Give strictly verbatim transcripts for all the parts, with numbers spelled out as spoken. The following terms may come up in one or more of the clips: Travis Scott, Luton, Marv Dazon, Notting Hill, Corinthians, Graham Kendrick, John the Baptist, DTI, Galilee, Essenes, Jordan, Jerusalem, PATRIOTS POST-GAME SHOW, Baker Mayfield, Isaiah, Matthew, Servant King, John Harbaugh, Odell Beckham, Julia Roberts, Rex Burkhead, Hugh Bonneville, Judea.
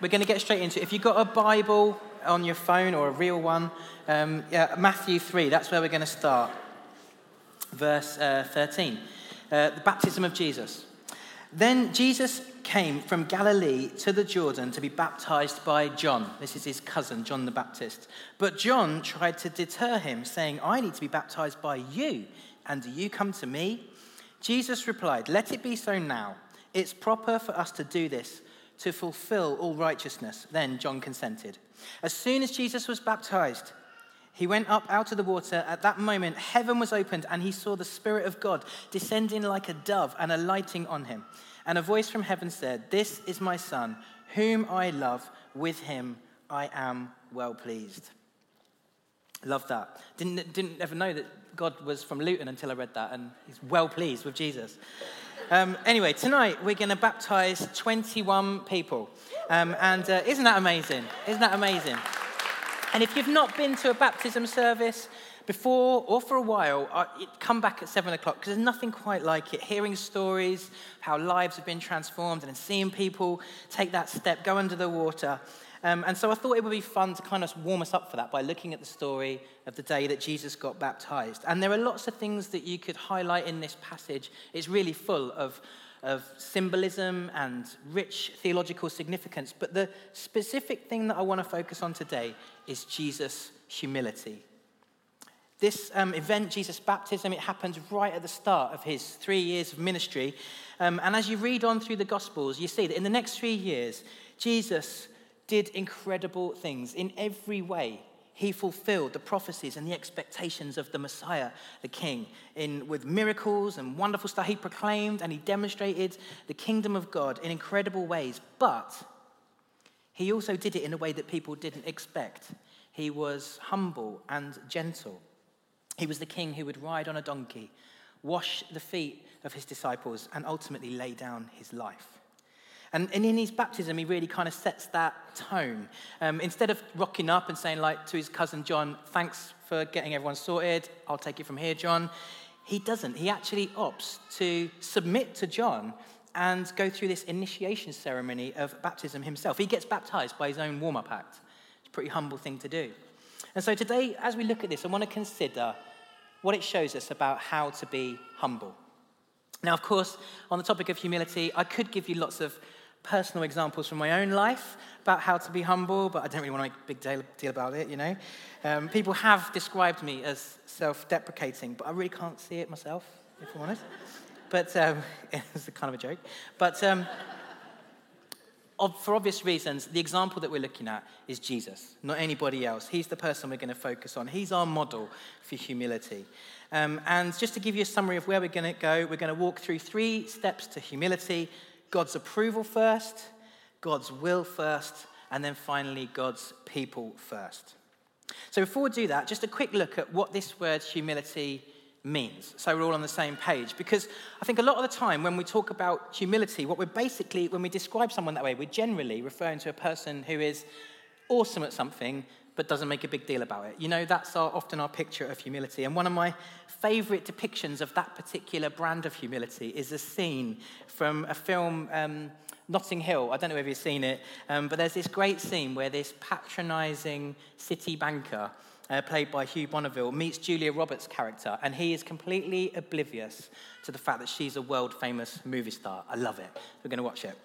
we're going to get straight into it. If you've got a Bible on your phone or a real one, um, yeah, Matthew three, that's where we're going to start. Verse uh, thirteen, uh, the baptism of Jesus. Then Jesus came from Galilee to the Jordan to be baptized by John. This is his cousin, John the Baptist. But John tried to deter him, saying, I need to be baptized by you, and do you come to me? Jesus replied, let it be so now. It's proper for us to do this, to fulfill all righteousness. Then John consented. As soon as Jesus was baptized, he went up out of the water. At that moment, heaven was opened, and he saw the Spirit of God descending like a dove and alighting on him. And a voice from heaven said, this is my Son, whom I love. With him I am well pleased. Love that. Didn't, didn't ever know that God was from Luton until I read that, and he's well pleased with Jesus. Um, anyway, tonight we're going to baptize twenty-one people. Um, and uh, isn't that amazing? Isn't that amazing? And if you've not been to a baptism service before or for a while, come back at seven o'clock, because there's nothing quite like it. Hearing stories, how lives have been transformed, and seeing people take that step, go under the water. Um, and so I thought it would be fun to kind of warm us up for that by looking at the story of the day that Jesus got baptized. And there are lots of things that you could highlight in this passage. It's really full of, of symbolism and rich theological significance. But the specific thing that I want to focus on today is Jesus' humility. This um, event, Jesus' baptism, it happens right at the start of his three years of ministry. Um, and as you read on through the Gospels, you see that in the next three years, Jesus did incredible things. In every way, he fulfilled the prophecies and the expectations of the Messiah, the King, in with miracles and wonderful stuff. He proclaimed and he demonstrated the kingdom of God in incredible ways, but he also did it in a way that people didn't expect. He was humble and gentle. He was the king who would ride on a donkey, wash the feet of his disciples, and ultimately lay down his life. And in his baptism, he really kind of sets that tone. Um, instead of rocking up and saying, like, to his cousin John, thanks for getting everyone sorted, I'll take it from here, John, he doesn't. He actually opts to submit to John and go through this initiation ceremony of baptism himself. He gets baptized by his own warm-up act. It's a pretty humble thing to do. And so today, as we look at this, I want to consider what it shows us about how to be humble. Now, of course, on the topic of humility, I could give you lots of personal examples from my own life about how to be humble, but I don't really want to make a big deal, deal about it, you know. Um, people have described me as self-deprecating, but I really can't see it myself, if I'm honest. But um, it's kind of a joke. But um, of, for obvious reasons, the example that we're looking at is Jesus, not anybody else. He's the person we're going to focus on. He's our model for humility. Um, and just to give you a summary of where we're going to go, we're going to walk through three steps to humility: God's approval first, God's will first, and then finally God's people first. So before we do that, just a quick look at what this word humility means, so we're all on the same page. Because I think a lot of the time when we talk about humility, what we're basically, when we describe someone that way, we're generally referring to a person who is awesome at something but doesn't make a big deal about it. You know, that's our, often our picture of humility. And one of my favourite depictions of that particular brand of humility is a scene from a film, um, Notting Hill. I don't know if you've seen it, um, but there's this great scene where this patronising city banker, uh, played by Hugh Bonneville, meets Julia Roberts' character, and he is completely oblivious to the fact that she's a world-famous movie star. I love it. We're going to watch it.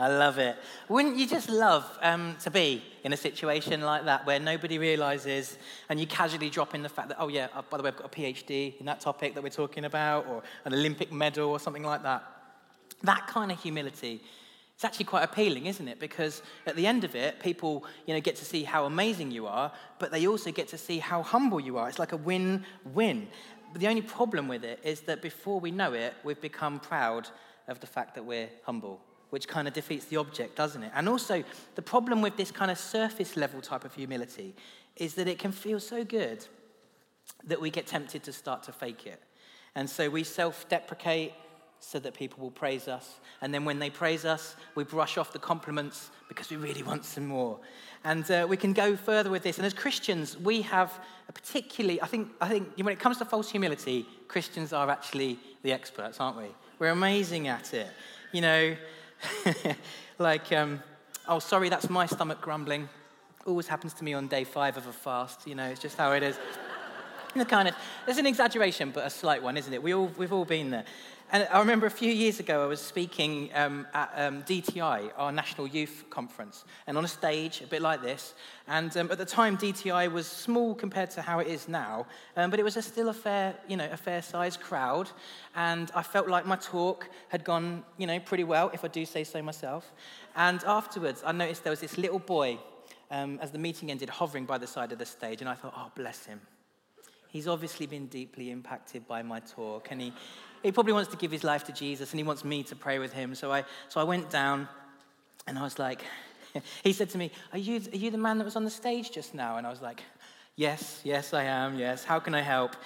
I love it. Wouldn't you just love um, to be in a situation like that where nobody realises and you casually drop in the fact that, oh, yeah, by the way, I've got a P H D in that topic that we're talking about, or an Olympic medal or something like that? That kind of humility is actually quite appealing, isn't it? Because at the end of it, people, you know, get to see how amazing you are, but they also get to see how humble you are. It's like a win-win. But the only problem with it is that before we know it, we've become proud of the fact that we're humble, which kind of defeats the object, doesn't it? And also, the problem with this kind of surface-level type of humility is that it can feel so good that we get tempted to start to fake it. And so we self-deprecate so that people will praise us. And then when they praise us, we brush off the compliments because we really want some more. And uh, we can go further with this. And as Christians, we have a particularly, I think, I think when it comes to false humility, Christians are actually the experts, aren't we? We're amazing at it. You know, Like, um, oh, sorry, that's my stomach grumbling. Always happens to me on day five of a fast. You know, it's just how it is. The kind of, it's an exaggeration, but a slight one, isn't it? We all, we've all been there. And I remember a few years ago, I was speaking um, at um, D T I, our National Youth Conference, and on a stage, a bit like this. And um, at the time, D T I was small compared to how it is now, um, but it was a still a fair, you know, a fair-sized crowd. And I felt like my talk had gone, you know, pretty well, if I do say so myself. And afterwards, I noticed there was this little boy, um, as the meeting ended, hovering by the side of the stage, and I thought, oh, bless him. He's obviously been deeply impacted by my talk, and he, he probably wants to give his life to Jesus, and he wants me to pray with him. So I so I went down, and I was like, he said to me, are you, are you the man that was on the stage just now? And I was like, yes, yes, I am, yes, how can I help?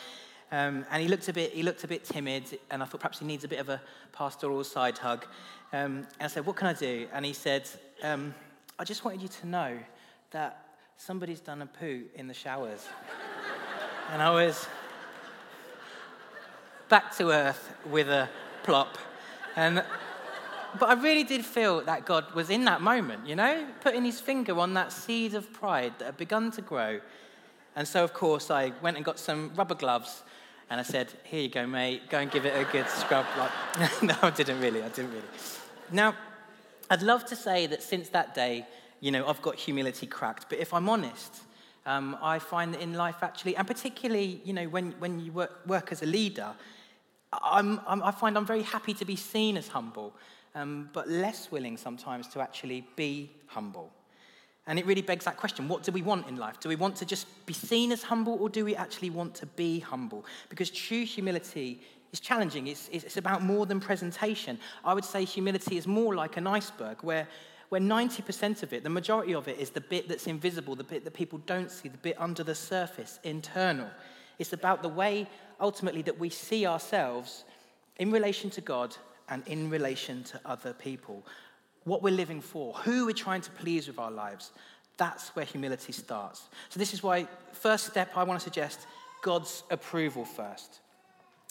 Um, and he looked a bit he looked a bit timid, and I thought perhaps he needs a bit of a pastoral side hug. Um, and I said, what can I do? And he said, um, I just wanted you to know that somebody's done a poo in the showers. And I was back to earth with a plop. And, but I really did feel that God was in that moment, you know, putting his finger on that seed of pride that had begun to grow. And so, of course, I went and got some rubber gloves, and I said, here you go, mate, go and give it a good scrub. Like, no, I didn't really, I didn't really. Now, I'd love to say that since that day, you know, I've got humility cracked, but if I'm honest, Um, I find that in life, actually, and particularly, you know, when, when you work, work as a leader, I'm, I'm, I find I'm very happy to be seen as humble, um, but less willing sometimes to actually be humble. And it really begs that question, what do we want in life? Do we want to just be seen as humble, or do we actually want to be humble? Because true humility is challenging. It's, it's about more than presentation. I would say humility is more like an iceberg, where where ninety percent of it, the majority of it, is the bit that's invisible, the bit that people don't see, the bit under the surface, internal. It's about the way, ultimately, that we see ourselves in relation to God and in relation to other people. What we're living for, who we're trying to please with our lives, that's where humility starts. So this is why, first step, I want to suggest God's approval first.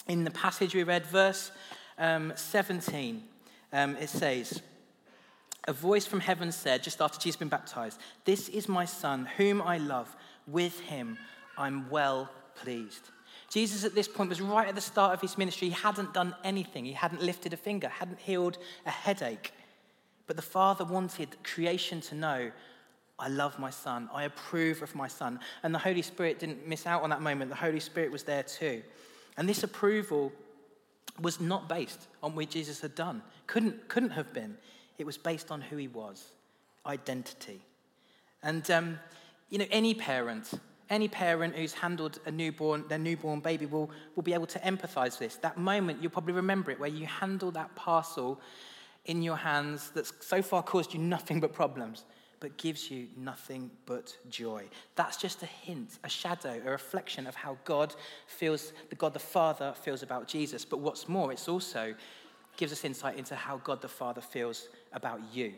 In the passage we read, verse um, seventeen, um, it says, a voice from heaven said, just after Jesus had been baptized, this is my son, whom I love. With him, I'm well pleased. Jesus at this point was right at the start of his ministry. He hadn't done anything. He hadn't lifted a finger, hadn't healed a headache. But the Father wanted creation to know, I love my son. I approve of my son. And the Holy Spirit didn't miss out on that moment. The Holy Spirit was there too. And this approval was not based on what Jesus had done. Couldn't, couldn't have been. It was based on who he was, identity. And, um, you know, any parent, any parent who's handled a newborn, their newborn baby will, will be able to empathize this. That moment, you'll probably remember it, where you handle that parcel in your hands that's so far caused you nothing but problems, but gives you nothing but joy. That's just a hint, a shadow, a reflection of how God feels, the God the Father feels about Jesus. But what's more, it's also gives us insight into how God the Father feels about you.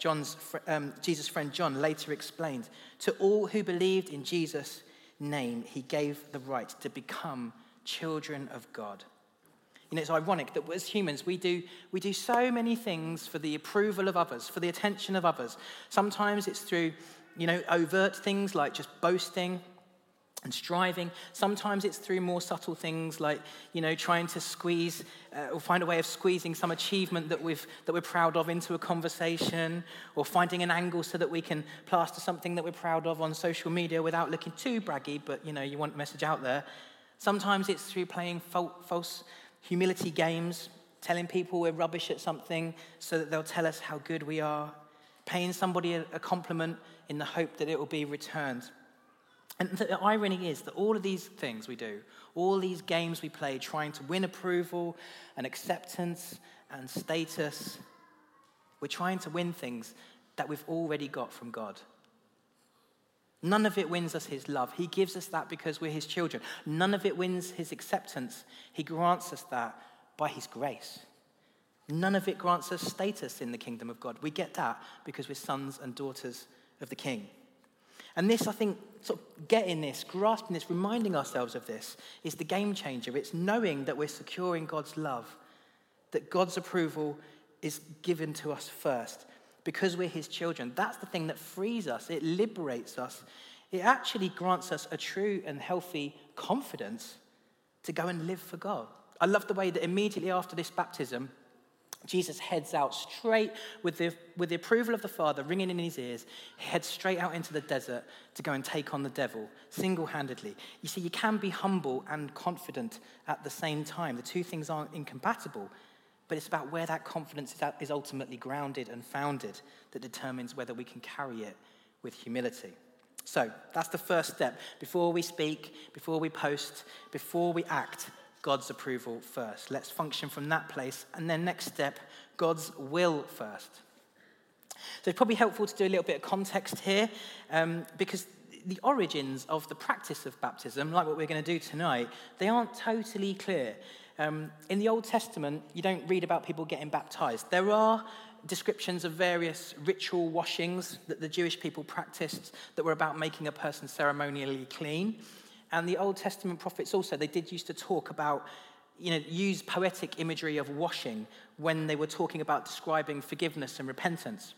John's, um, Jesus' friend John later explained, to all who believed in Jesus' name, he gave the right to become children of God. You know, it's ironic that as humans, we do we do so many things for the approval of others, for the attention of others. Sometimes it's through, you know, overt things like just boasting and striving. Sometimes it's through more subtle things like, you know, trying to squeeze uh, or find a way of squeezing some achievement that we've that we're proud of into a conversation, or finding an angle so that we can plaster something that we're proud of on social media without looking too braggy, but, you know, you want the message out there. Sometimes it's through playing false humility games, telling people we're rubbish at something so that they'll tell us how good we are, paying somebody a compliment in the hope that it will be returned. And the irony is that all of these things we do, all these games we play, trying to win approval and acceptance and status, we're trying to win things that we've already got from God. None of it wins us his love. He gives us that because we're his children. None of it wins his acceptance. He grants us that by his grace. None of it grants us status in the kingdom of God. We get that because we're sons and daughters of the King. And this, I think, sort of getting this, grasping this, reminding ourselves of this, is the game changer. It's knowing that we're secure in God's love, that God's approval is given to us first because we're his children. That's the thing that frees us. It liberates us. It actually grants us a true and healthy confidence to go and live for God. I love the way that immediately after this baptism, Jesus heads out straight with the, with the approval of the Father ringing in his ears. He heads straight out into the desert to go and take on the devil single-handedly. You see, you can be humble and confident at the same time. The two things aren't incompatible, but it's about where that confidence is ultimately grounded and founded that determines whether we can carry it with humility. So that's the first step. Before we speak, before we post, before we act, God's approval first. Let's function from that place. And then next step, God's will first. So it's probably helpful to do a little bit of context here um, because the origins of the practice of baptism, like what we're going to do tonight, they aren't totally clear. Um, in the Old Testament, you don't read about people getting baptized. There are descriptions of various ritual washings that the Jewish people practiced that were about making a person ceremonially clean. And the Old Testament prophets also, they did used to talk about, you know, use poetic imagery of washing when they were talking about describing forgiveness and repentance.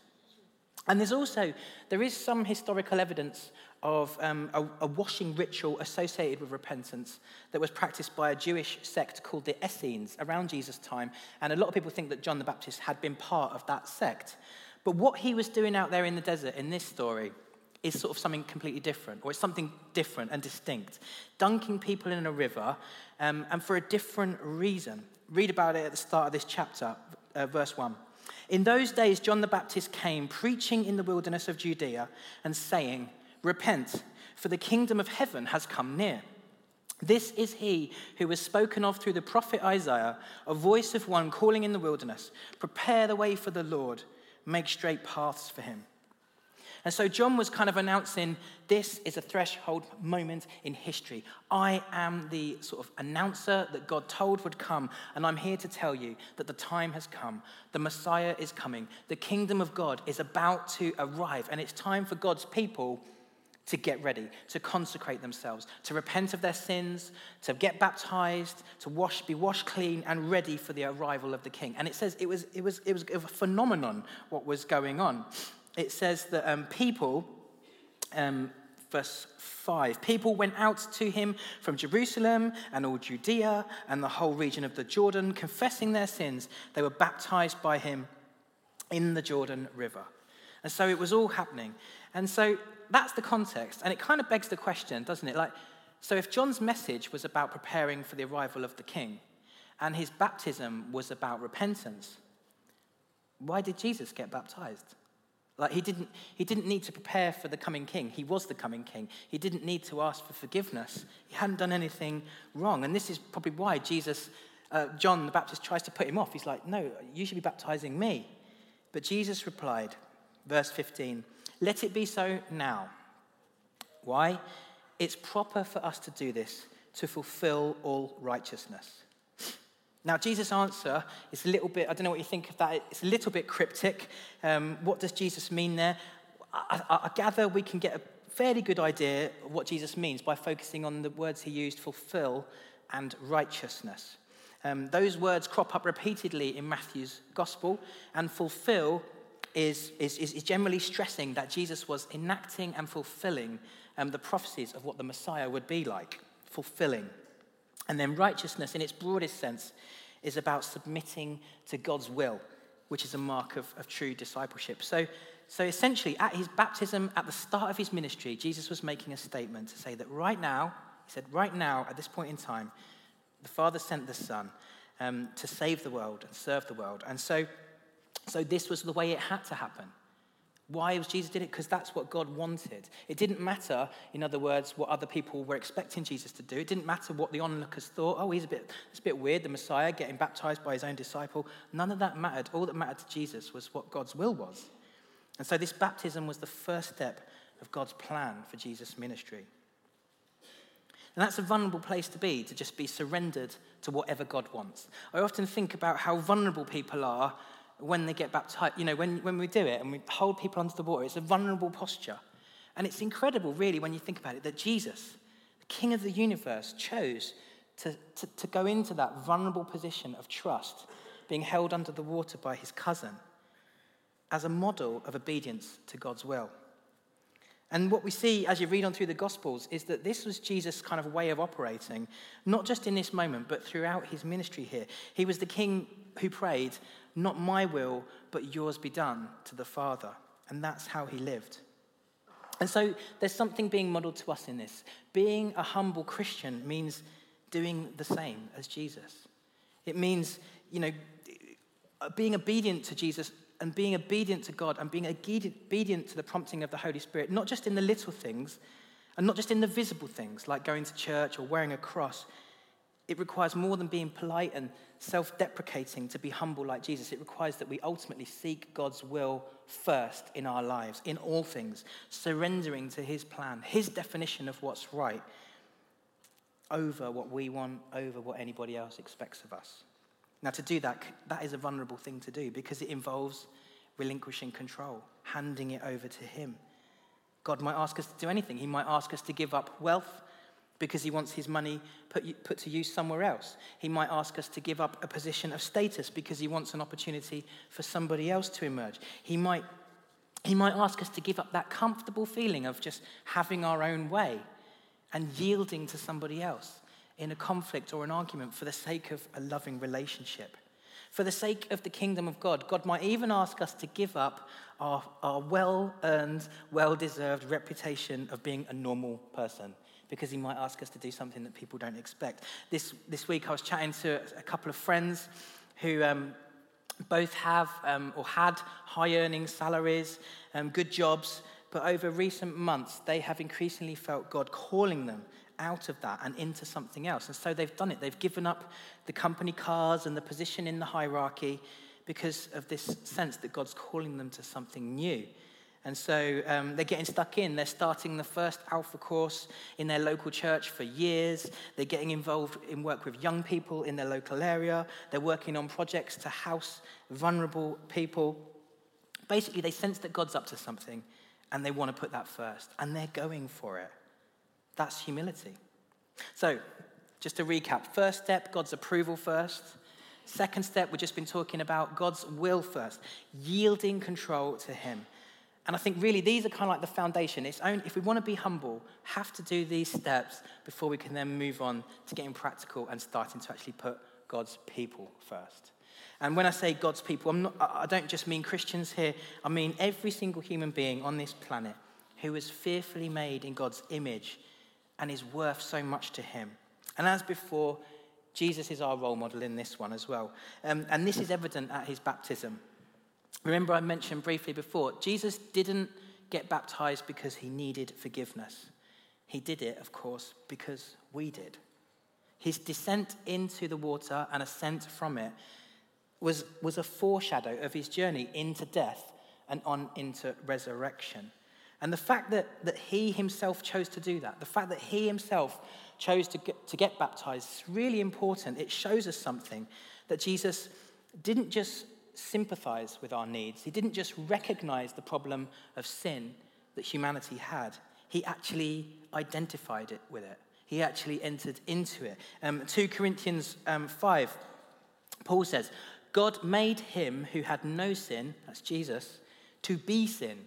And there's also, there is some historical evidence of um, a, a washing ritual associated with repentance that was practiced by a Jewish sect called the Essenes around Jesus' time. And a lot of people think that John the Baptist had been part of that sect. But what he was doing out there in the desert in this story is sort of something completely different, or it's something different and distinct. Dunking people in a river, um, and for a different reason. Read about it at the start of this chapter, uh, verse one. In those days, John the Baptist came, preaching in the wilderness of Judea, and saying, "Repent, for the kingdom of heaven has come near. This is he who was spoken of through the prophet Isaiah, a voice of one calling in the wilderness, prepare the way for the Lord, make straight paths for him." And so John was kind of announcing, this is a threshold moment in history. I am the sort of announcer that God told would come, and I'm here to tell you that the time has come. The Messiah is coming. The kingdom of God is about to arrive, and it's time for God's people to get ready, to consecrate themselves, to repent of their sins, to get baptized, to wash, be washed clean and ready for the arrival of the king. And it says it was, it was, it was a phenomenon what was going on. It says that um, people, um, verse five, people went out to him from Jerusalem and all Judea and the whole region of the Jordan, confessing their sins. They were baptized by him in the Jordan River. And so it was all happening. And so that's the context. And it kind of begs the question, doesn't it? Like, so if John's message was about preparing for the arrival of the king and his baptism was about repentance, why did Jesus get baptized? Like he didn't, he didn't need to prepare for the coming king. He was the coming king. He didn't need to ask for forgiveness. He hadn't done anything wrong. And this is probably why Jesus, uh, John the Baptist tries to put him off. He's like, no, you should be baptizing me. But Jesus replied, verse fifteen, let it be so now. Why? It's proper for us to do this, to fulfill all righteousness. Now, Jesus' answer is a little bit, I don't know what you think of that, it's a little bit cryptic. Um, what does Jesus mean there? I, I, I gather we can get a fairly good idea of what Jesus means by focusing on the words he used, fulfill and righteousness. Um, those words crop up repeatedly in Matthew's gospel, and fulfill is, is, is generally stressing that Jesus was enacting and fulfilling um, the prophecies of what the Messiah would be like, fulfilling. And then righteousness, in its broadest sense, is about submitting to God's will, which is a mark of, of true discipleship. So, so essentially, at his baptism, at the start of his ministry, Jesus was making a statement to say that right now, he said, right now, at this point in time, the Father sent the Son um, to save the world and serve the world. And so, so this was the way it had to happen. Why was Jesus did it? Because that's what God wanted. It didn't matter, in other words, what other people were expecting Jesus to do. It didn't matter what the onlookers thought. Oh, he's a bit, it's a bit weird, the Messiah getting baptized by his own disciple. None of that mattered. All that mattered to Jesus was what God's will was. And so this baptism was the first step of God's plan for Jesus' ministry. And that's a vulnerable place to be, to just be surrendered to whatever God wants. I often think about how vulnerable people are when they get baptized, you know, when, when we do it and we hold people under the water, it's a vulnerable posture. And it's incredible, really, when you think about it, that Jesus, the King of the universe, chose to, to, to go into that vulnerable position of trust being held under the water by his cousin, as a model of obedience to God's will. And what we see as you read on through the Gospels is that this was Jesus' kind of way of operating, not just in this moment, but throughout his ministry here. He was the king who prayed, "Not my will, but yours be done," to the Father. And that's how he lived. And so there's something being modeled to us in this. Being a humble Christian means doing the same as Jesus. It means, you know, being obedient to Jesus and being obedient to God and being obedient to the prompting of the Holy Spirit, not just in the little things and not just in the visible things like going to church or wearing a cross. It requires more than being polite and self-deprecating to be humble like Jesus. It requires that we ultimately seek God's will first in our lives, in all things, surrendering to his plan, his definition of what's right, over what we want, over what anybody else expects of us. Now, to do that, that is a vulnerable thing to do because it involves relinquishing control, handing it over to him. God might ask us to do anything. He might ask us to give up wealth because he wants his money put, put to use somewhere else. He might ask us to give up a position of status because he wants an opportunity for somebody else to emerge. He might, he might ask us to give up that comfortable feeling of just having our own way and yielding to somebody else in a conflict or an argument for the sake of a loving relationship. For the sake of the kingdom of God, God might even ask us to give up our, our well-earned, well-deserved reputation of being a normal person, because he might ask us to do something that people don't expect. This this week I was chatting to a couple of friends who um, both have um, or had high-earning salaries, um, good jobs, but over recent months they have increasingly felt God calling them out of that and into something else. And so they've done it. They've given up the company cars and the position in the hierarchy because of this sense that God's calling them to something new. And so um, they're getting stuck in. They're starting the first Alpha course in their local church for years. They're getting involved in work with young people in their local area. They're working on projects to house vulnerable people. Basically, they sense that God's up to something and they want to put that first. And they're going for it. That's humility. So, just to recap. First step, God's approval first. Second step, we've just been talking about God's will first. Yielding control to him. And I think really these are kind of like the foundation. It's only, if we want to be humble, have to do these steps before we can then move on to getting practical and starting to actually put God's people first. And when I say God's people, I'm not, I don't just mean Christians here. I mean every single human being on this planet who is fearfully made in God's image and is worth so much to him. And as before, Jesus is our role model in this one as well. Um, and this is evident at his baptism. Remember I mentioned briefly before, Jesus didn't get baptized because he needed forgiveness. He did it, of course, because we did. His descent into the water and ascent from it was, was a foreshadow of his journey into death and on into resurrection. And the fact that, that he himself chose to do that, the fact that he himself chose to get, to get baptized is really important. It shows us something, that Jesus didn't just sympathize with our needs. He didn't just recognize the problem of sin that humanity had. He actually identified it with it. He actually entered into it. Um, Second Corinthians um, five, Paul says, God made him who had no sin, that's Jesus, to be sin,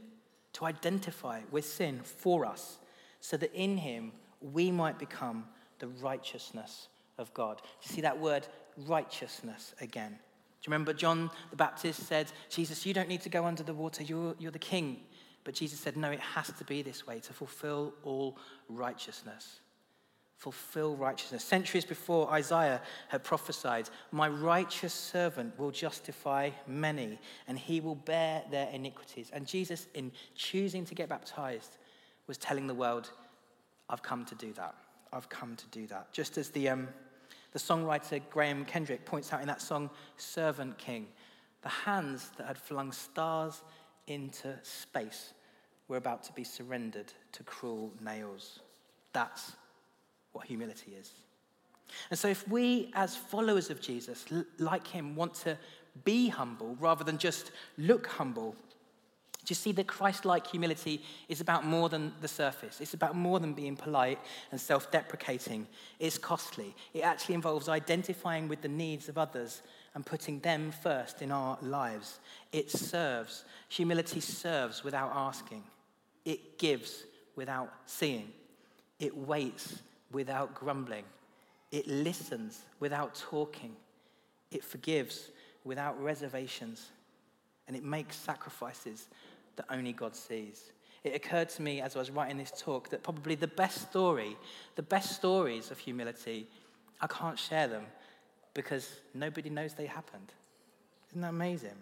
to identify with sin for us, so that in him we might become the righteousness of God. You see that word righteousness again. Do you remember John the Baptist said, Jesus, you don't need to go under the water, you're, you're the king. But Jesus said, no, it has to be this way, to fulfill all righteousness. Fulfill righteousness. Centuries before, Isaiah had prophesied, my righteous servant will justify many, and he will bear their iniquities. And Jesus, in choosing to get baptized, was telling the world, I've come to do that. I've come to do that. Just as the... Um, The songwriter Graham Kendrick points out in that song, Servant King, the hands that had flung stars into space were about to be surrendered to cruel nails. That's what humility is. And so if we as followers of Jesus, like him, want to be humble rather than just look humble, Do you see that Christ-like humility is about more than the surface? It's about more than being polite and self-deprecating. It's costly. It actually involves identifying with the needs of others and putting them first in our lives. It serves. Humility serves without asking. It gives without seeing. It waits without grumbling. It listens without talking. It forgives without reservations. And it makes sacrifices that only God sees. It occurred to me as I was writing this talk that probably the best story, the best stories of humility, I can't share them because nobody knows they happened. Isn't that amazing?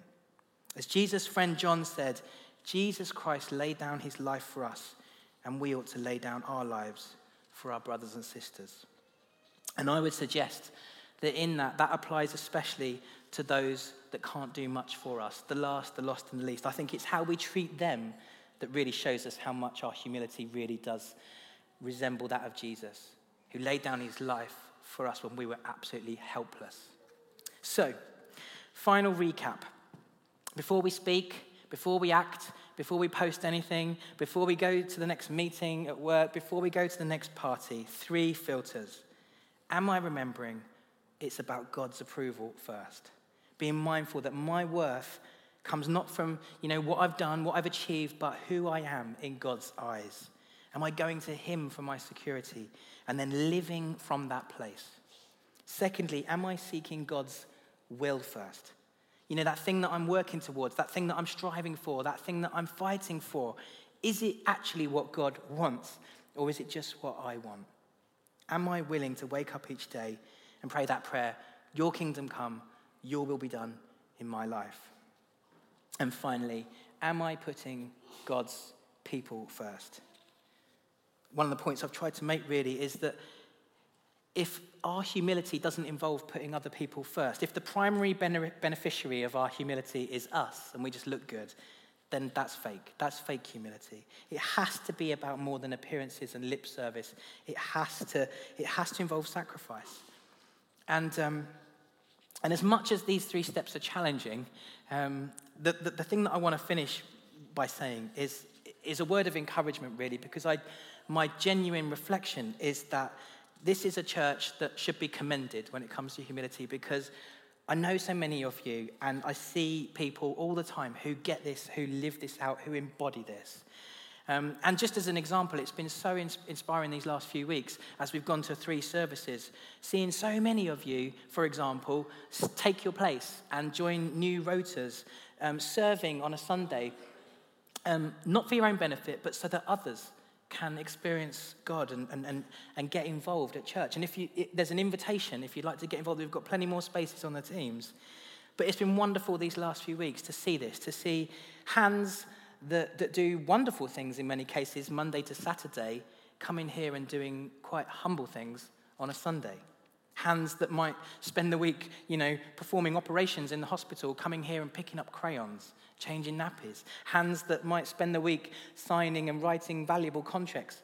As Jesus' friend John said, Jesus Christ laid down his life for us, and we ought to lay down our lives for our brothers and sisters. And I would suggest that in that, that applies especially to those that can't do much for us, the last, the lost, and the least. I think it's how we treat them that really shows us how much our humility really does resemble that of Jesus, who laid down his life for us when we were absolutely helpless. So, final recap. Before we speak, before we act, before we post anything, before we go to the next meeting at work, before we go to the next party, three filters. Am I remembering it's about God's approval first? Being mindful that my worth comes not from, you know, what I've done, what I've achieved, but who I am in God's eyes. Am I going to him for my security and then living from that place? Secondly, am I seeking God's will first? You know, that thing that I'm working towards, that thing that I'm striving for, that thing that I'm fighting for, is it actually what God wants, or is it just what I want? Am I willing to wake up each day and pray that prayer, your kingdom come, your will be done in my life? And finally, am I putting God's people first? One of the points I've tried to make really is that if our humility doesn't involve putting other people first, if the primary beneficiary of our humility is us and we just look good, then that's fake. That's fake humility. It has to be about more than appearances and lip service. It has to, it has to involve sacrifice. And um, and as much as these three steps are challenging, um, the, the, the thing that I want to finish by saying is is a word of encouragement, really, because I my genuine reflection is that this is a church that should be commended when it comes to humility, because I know so many of you, and I see people all the time who get this, who live this out, who embody this. Um, and just as an example, it's been so in- inspiring these last few weeks as we've gone to three services, seeing so many of you, for example, take your place and join new rotas, um, serving on a Sunday, um, not for your own benefit, but so that others can experience God and, and, and, and get involved at church. And if you, it, there's an invitation, if you'd like to get involved, we've got plenty more spaces on the teams. But it's been wonderful these last few weeks to see this, to see hands That, that do wonderful things in many cases, Monday to Saturday, coming here and doing quite humble things on a Sunday. Hands that might spend the week, you know, performing operations in the hospital, coming here and picking up crayons, changing nappies. Hands that might spend the week signing and writing valuable contracts,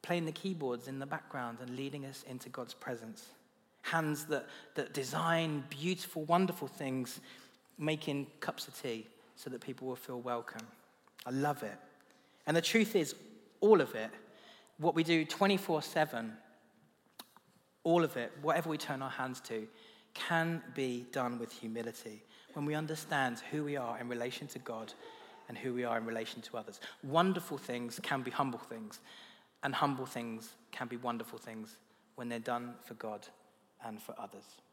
playing the keyboards in the background and leading us into God's presence. Hands that, that design beautiful, wonderful things, making cups of tea so that people will feel welcome. I love it. And the truth is, all of it, what we do twenty-four seven, all of it, whatever we turn our hands to, can be done with humility when we understand who we are in relation to God and who we are in relation to others. Wonderful things can be humble things, and humble things can be wonderful things when they're done for God and for others.